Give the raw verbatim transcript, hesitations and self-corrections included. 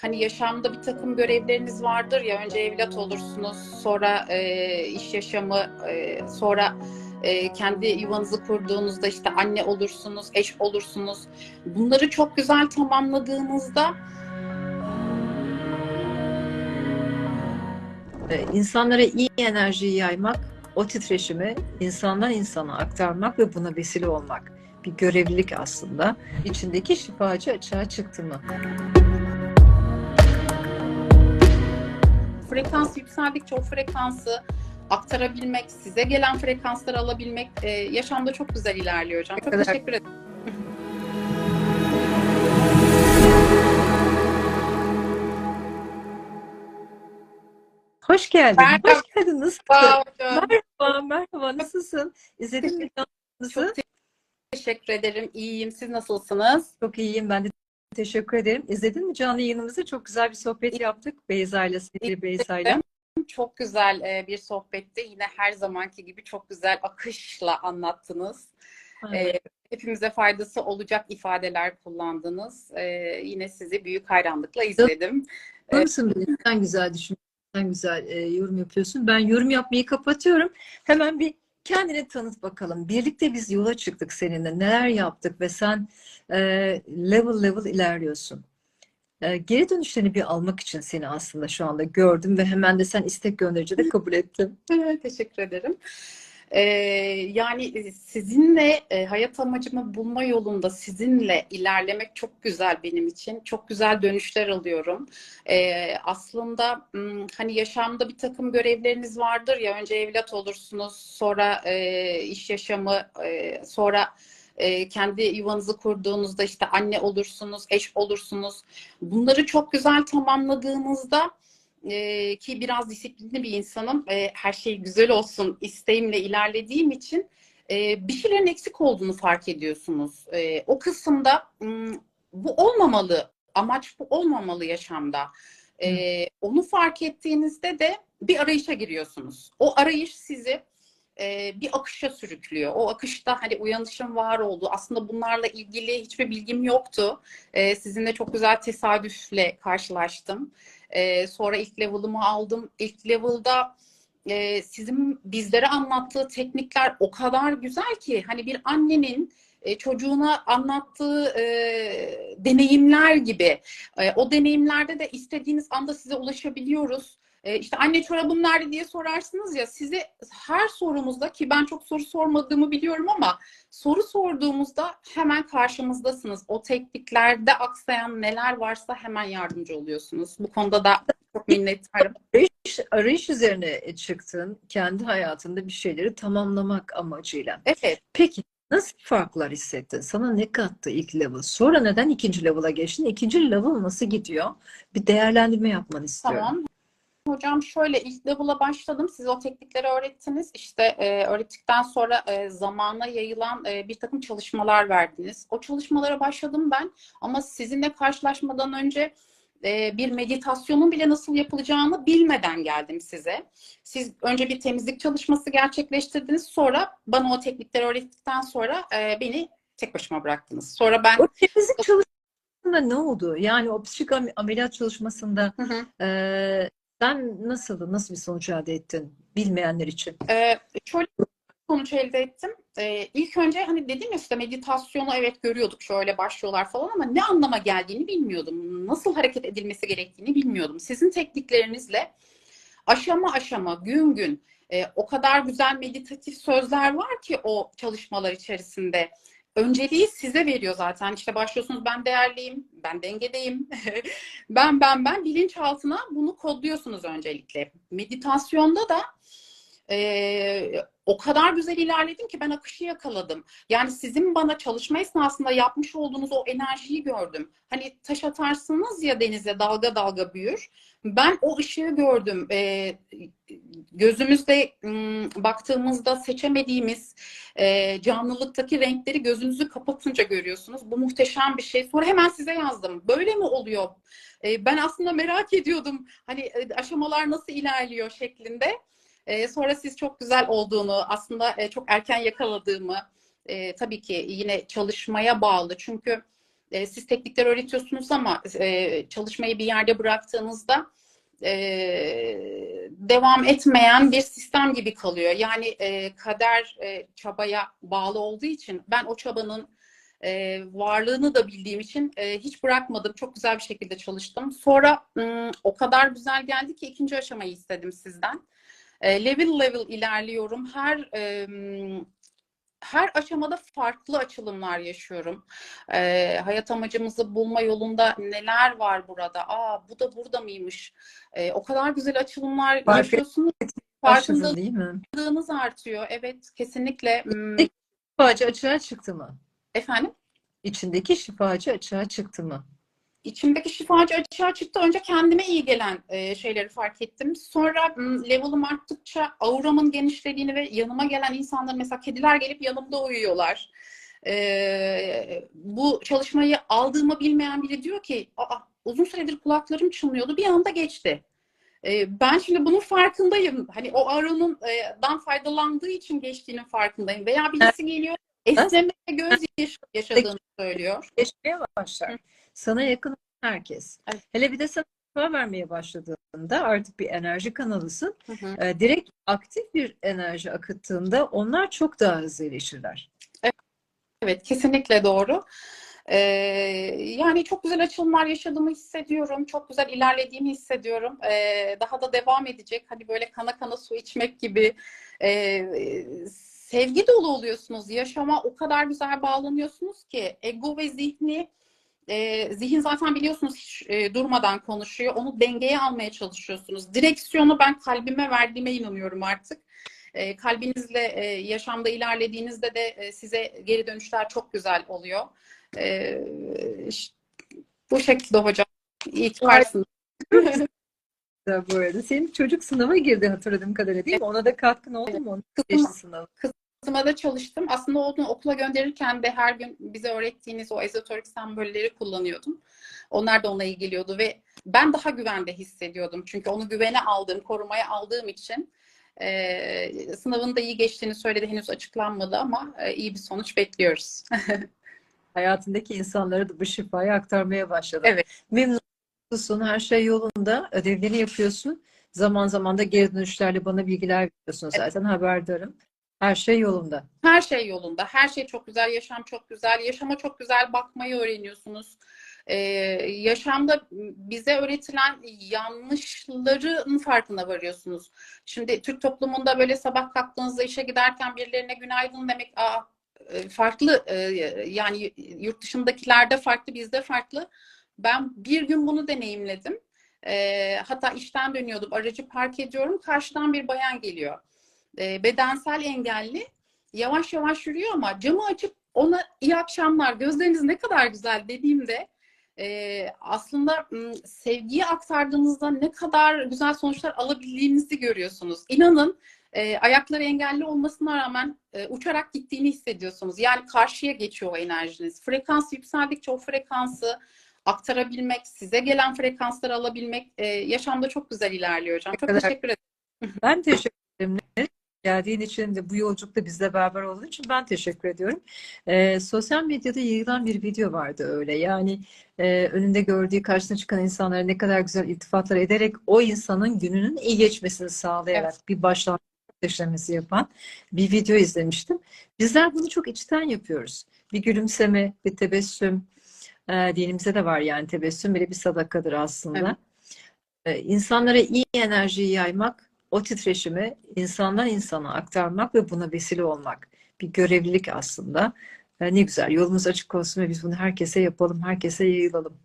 Hani yaşamda bir takım görevleriniz vardır ya, önce evlat olursunuz, sonra e, iş yaşamı, e, sonra e, kendi yuvanızı kurduğunuzda işte anne olursunuz, eş olursunuz. Bunları çok güzel tamamladığınızda insanlara iyi enerjiyi yaymak, o titreşimi insandan insana aktarmak ve buna vesile olmak bir görevlilik aslında. İçindeki şifacı açığa çıktı mı? Frekans yükseldikçe o frekansı aktarabilmek, size gelen frekansları alabilmek e, yaşamda çok güzel ilerliyor hocam. Çok teşekkür ederim. Hoş geldin. Merhaba. Hoş geldin. Nasılsın? Merhaba, merhaba. Nasılsın? İzledin mi canınızı? Teşekkür ederim. İyiyim. Siz nasılsınız? Çok iyiyim. Ben de teşekkür ederim. İzledin mi canlı yayınımızı? Çok güzel bir sohbet yaptık Beyza ile, sevgili Beyza ile. Çok güzel bir sohbetti. Yine her zamanki gibi çok güzel akışla anlattınız. Evet. Hepimize faydası olacak ifadeler kullandınız. Yine sizi büyük hayranlıkla izledim. Nasılsın? Sen güzel düşünüyorsun. Sen güzel yorum yapıyorsun. Ben yorum yapmayı kapatıyorum. Hemen bir kendini tanıt bakalım. Birlikte biz yola çıktık seninle. Neler yaptık ve sen e, level level ilerliyorsun. E, geri dönüşlerini bir almak için seni aslında şu anda gördüm ve hemen de sen istek gönderici de kabul ettim. Teşekkür ederim. E, yani sizinle e, hayat amacımı bulma yolunda sizinle ilerlemek çok güzel benim için. Çok güzel dönüşler alıyorum. E, aslında hani yaşamda bir takım görevleriniz vardır ya, önce evlat olursunuz, sonra e, iş yaşamı, e, sonra e, kendi yuvanızı kurduğunuzda işte anne olursunuz, eş olursunuz. Bunları çok güzel tamamladığınızda, Ee, ki biraz disiplinli bir insanım, ee, her şey güzel olsun isteğimle ilerlediğim için e, bir şeylerin eksik olduğunu fark ediyorsunuz. E, o kısımda bu olmamalı, amaç bu olmamalı yaşamda. E, onu fark ettiğinizde de bir arayışa giriyorsunuz. O arayış sizi e, bir akışa sürüklüyor. O akışta hani uyanışın var olduğu, aslında bunlarla ilgili hiçbir bilgim yoktu. E, sizinle çok güzel tesadüfle karşılaştım. Ee, sonra ilk level'ımı aldım. İlk level'da e, sizin bizlere anlattığı teknikler o kadar güzel ki, hani bir annenin e, çocuğuna anlattığı e, deneyimler gibi. E, o deneyimlerde de istediğiniz anda size ulaşabiliyoruz. E, işte anne çorabım nerede diye sorarsınız ya, size her sorumuzda, ki ben çok soru sormadığımı biliyorum ama soru sorduğumuzda hemen karşımızdasınız. O tekniklerde aksayan neler varsa hemen yardımcı oluyorsunuz. Bu konuda da çok minnettarım. Arayış, arayış üzerine çıktın. Kendi hayatında bir şeyleri tamamlamak amacıyla. Evet. Peki nasıl farklar hissettin? Sana ne kattı ilk level? Sonra neden ikinci level'a geçtin? İkinci level nasıl gidiyor? Bir değerlendirme yapmanı istiyorum. Tamam. Hocam şöyle, ilk level'a başladım. Siz o teknikleri öğrettiniz. İşte e, öğrettikten sonra e, zamana yayılan e, bir takım çalışmalar verdiniz. O çalışmalara başladım ben. Ama sizinle karşılaşmadan önce e, bir meditasyonun bile nasıl yapılacağını bilmeden geldim size. Siz önce bir temizlik çalışması gerçekleştirdiniz. Sonra bana o teknikleri öğrettikten sonra e, beni tek başıma bıraktınız. Sonra ben... O temizlik çalışmasında ne oldu? Yani o psikik ameliyat çalışmasında... Hı hı. E, Sen nasıl, nasıl bir sonuç elde ettin bilmeyenler için? Ee, şöyle bir sonuç elde ettim. Ee, ilk önce hani dedim ya, işte meditasyonu evet görüyorduk, şöyle başlıyorlar falan ama ne anlama geldiğini bilmiyordum. Nasıl hareket edilmesi gerektiğini bilmiyordum. Sizin tekniklerinizle aşama aşama, gün gün e, o kadar güzel meditatif sözler var ki o çalışmalar içerisinde. Önceliği size veriyor zaten. İşte başlıyorsunuz, ben değerliyim, ben dengedeyim, ben ben ben bilinçaltına bunu kodluyorsunuz öncelikle. Meditasyonda da e, o kadar güzel ilerledim ki ben akışı yakaladım. Yani sizin bana çalışma esnasında yapmış olduğunuz o enerjiyi gördüm. Hani taş atarsınız ya denize, dalga dalga büyür. Ben o ışığı gördüm. E, gözümüzle m, baktığımızda seçemediğimiz e, canlılıktaki renkleri gözünüzü kapatınca görüyorsunuz. Bu muhteşem bir şey. Sonra hemen size yazdım. Böyle mi oluyor? E, ben aslında merak ediyordum. Hani e, aşamalar nasıl ilerliyor şeklinde. E, sonra siz çok güzel olduğunu, aslında e, çok erken yakaladığımı, e, tabii ki yine çalışmaya bağlı. Çünkü e, siz teknikler öğretiyorsunuz ama e, çalışmayı bir yerde bıraktığınızda e, devam etmeyen bir sistem gibi kalıyor. Yani e, kader e, çabaya bağlı olduğu için ben o çabanın e, varlığını da bildiğim için e, hiç bırakmadım. Çok güzel bir şekilde çalıştım. Sonra m, o kadar güzel geldi ki ikinci aşamayı istedim sizden. E, level level ilerliyorum. Her e, Her aşamada farklı açılımlar yaşıyorum. Ee, hayat amacımızı bulma yolunda neler var burada? Aa, bu da burada mıymış? Ee, o kadar güzel açılımlar Fark yaşıyorsunuz. Farkındalığınız artıyor. Evet, kesinlikle. İçindeki şifacı açığa çıktı mı? Efendim? İçindeki şifacı açığa çıktı mı? İçimdeki şifacı açığa çıktı. Önce kendime iyi gelen şeyleri fark ettim. Sonra level'ım arttıkça auramın genişlediğini ve yanıma gelen insanlar, mesela kediler gelip yanımda uyuyorlar. Bu çalışmayı aldığımı bilmeyen biri diyor ki, aa, uzun süredir kulaklarım çınlıyordu, bir anda geçti. Ben şimdi bunun farkındayım. Hani o auranından faydalandığı için geçtiğinin farkındayım. Veya birisi geliyor, esneme ve gözyaşı yaşadığını söylüyor. Geçmeye başlar. Sana yakın herkes. Evet. Hele bir de sana şifa vermeye başladığında artık bir enerji kanalısın. Hı hı. E, direkt aktif bir enerji akıttığında onlar çok daha hızlı iyileşirler. Evet, evet, kesinlikle doğru. Ee, yani çok güzel açılımlar yaşadığımı hissediyorum. Çok güzel ilerlediğimi hissediyorum. Ee, daha da devam edecek. Hani böyle kana kana su içmek gibi. Ee, sevgi dolu oluyorsunuz. Yaşama o kadar güzel bağlanıyorsunuz ki ego ve zihni E, zihin zaten biliyorsunuz hiç e, durmadan konuşuyor. Onu dengeye almaya çalışıyorsunuz. Direksiyonu ben kalbime verdiğime inanıyorum artık. E, kalbinizle e, yaşamda ilerlediğinizde de e, size geri dönüşler çok güzel oluyor. E, işte, bu şekilde hocam. İyi ki varsınız. Bu arada senin çocuk sınava girdi hatırladığım kadarıyla, değil mi? Ona da katkın oldu mu? Kızıma, kızıma da çalıştım. Aslında onu okula gönderirken de her gün bize öğrettiğiniz o ezoterik sembolleri kullanıyordum. Onlar da ona ilgiliyordu ve ben daha güvende hissediyordum. Çünkü onu güvene aldığım, korumaya aldığım için e, sınavın da iyi geçtiğini söyledi. Henüz açıklanmadı ama e, iyi bir sonuç bekliyoruz. Hayatındaki insanlara da bu şifayı aktarmaya başladı. Evet. Memnun. Her şey yolunda, ödevlerini yapıyorsun. Zaman zaman da geri dönüşlerle bana bilgiler veriyorsun zaten, evet. Haberdarım. Her şey yolunda. Her şey yolunda. Her şey çok güzel. Yaşam çok güzel. Yaşama çok güzel bakmayı öğreniyorsunuz. Ee, yaşamda bize öğretilen yanlışların farkına varıyorsunuz. Şimdi Türk toplumunda böyle sabah kalktığınızda işe giderken birilerine günaydın demek, aa, farklı, yani yurt dışındakilerde farklı, bizde farklı. Ben bir gün bunu deneyimledim. E, hatta işten dönüyordum. Aracı park ediyorum. Karşıdan bir bayan geliyor. E, bedensel engelli. Yavaş yavaş yürüyor ama camı açıp ona iyi akşamlar, gözleriniz ne kadar güzel dediğimde e, aslında sevgiyi aktardığınızda ne kadar güzel sonuçlar alabildiğinizi görüyorsunuz. İnanın e, ayakları engelli olmasına rağmen e, uçarak gittiğini hissediyorsunuz. Yani karşıya geçiyor o enerjiniz. Frekans yükseldikçe o frekansı aktarabilmek, size gelen frekansları alabilmek e, yaşamda çok güzel ilerliyor hocam. Çok evet. Teşekkür ederim. Ben teşekkür ederim. Geldiğin için de bu yolculukta bizle beraber olduğun için ben teşekkür ediyorum. E, sosyal medyada yayılan bir video vardı öyle. Yani e, önünde gördüğü, karşısına çıkan insanlara ne kadar güzel iltifatlar ederek o insanın gününün iyi geçmesini sağlayarak, evet, bir başlangıç işlemesi yapan bir video izlemiştim. Bizler bunu çok içten yapıyoruz. Bir gülümseme, bir tebessüm. Dinimize de var yani, tebessüm bile bir sadakadır aslında. Evet. İnsanlara iyi enerjiyi yaymak, o titreşimi insandan insana aktarmak ve buna vesile olmak bir görevlilik aslında. Ne güzel, yolumuz açık olsun ve biz bunu herkese yapalım, herkese yayılalım.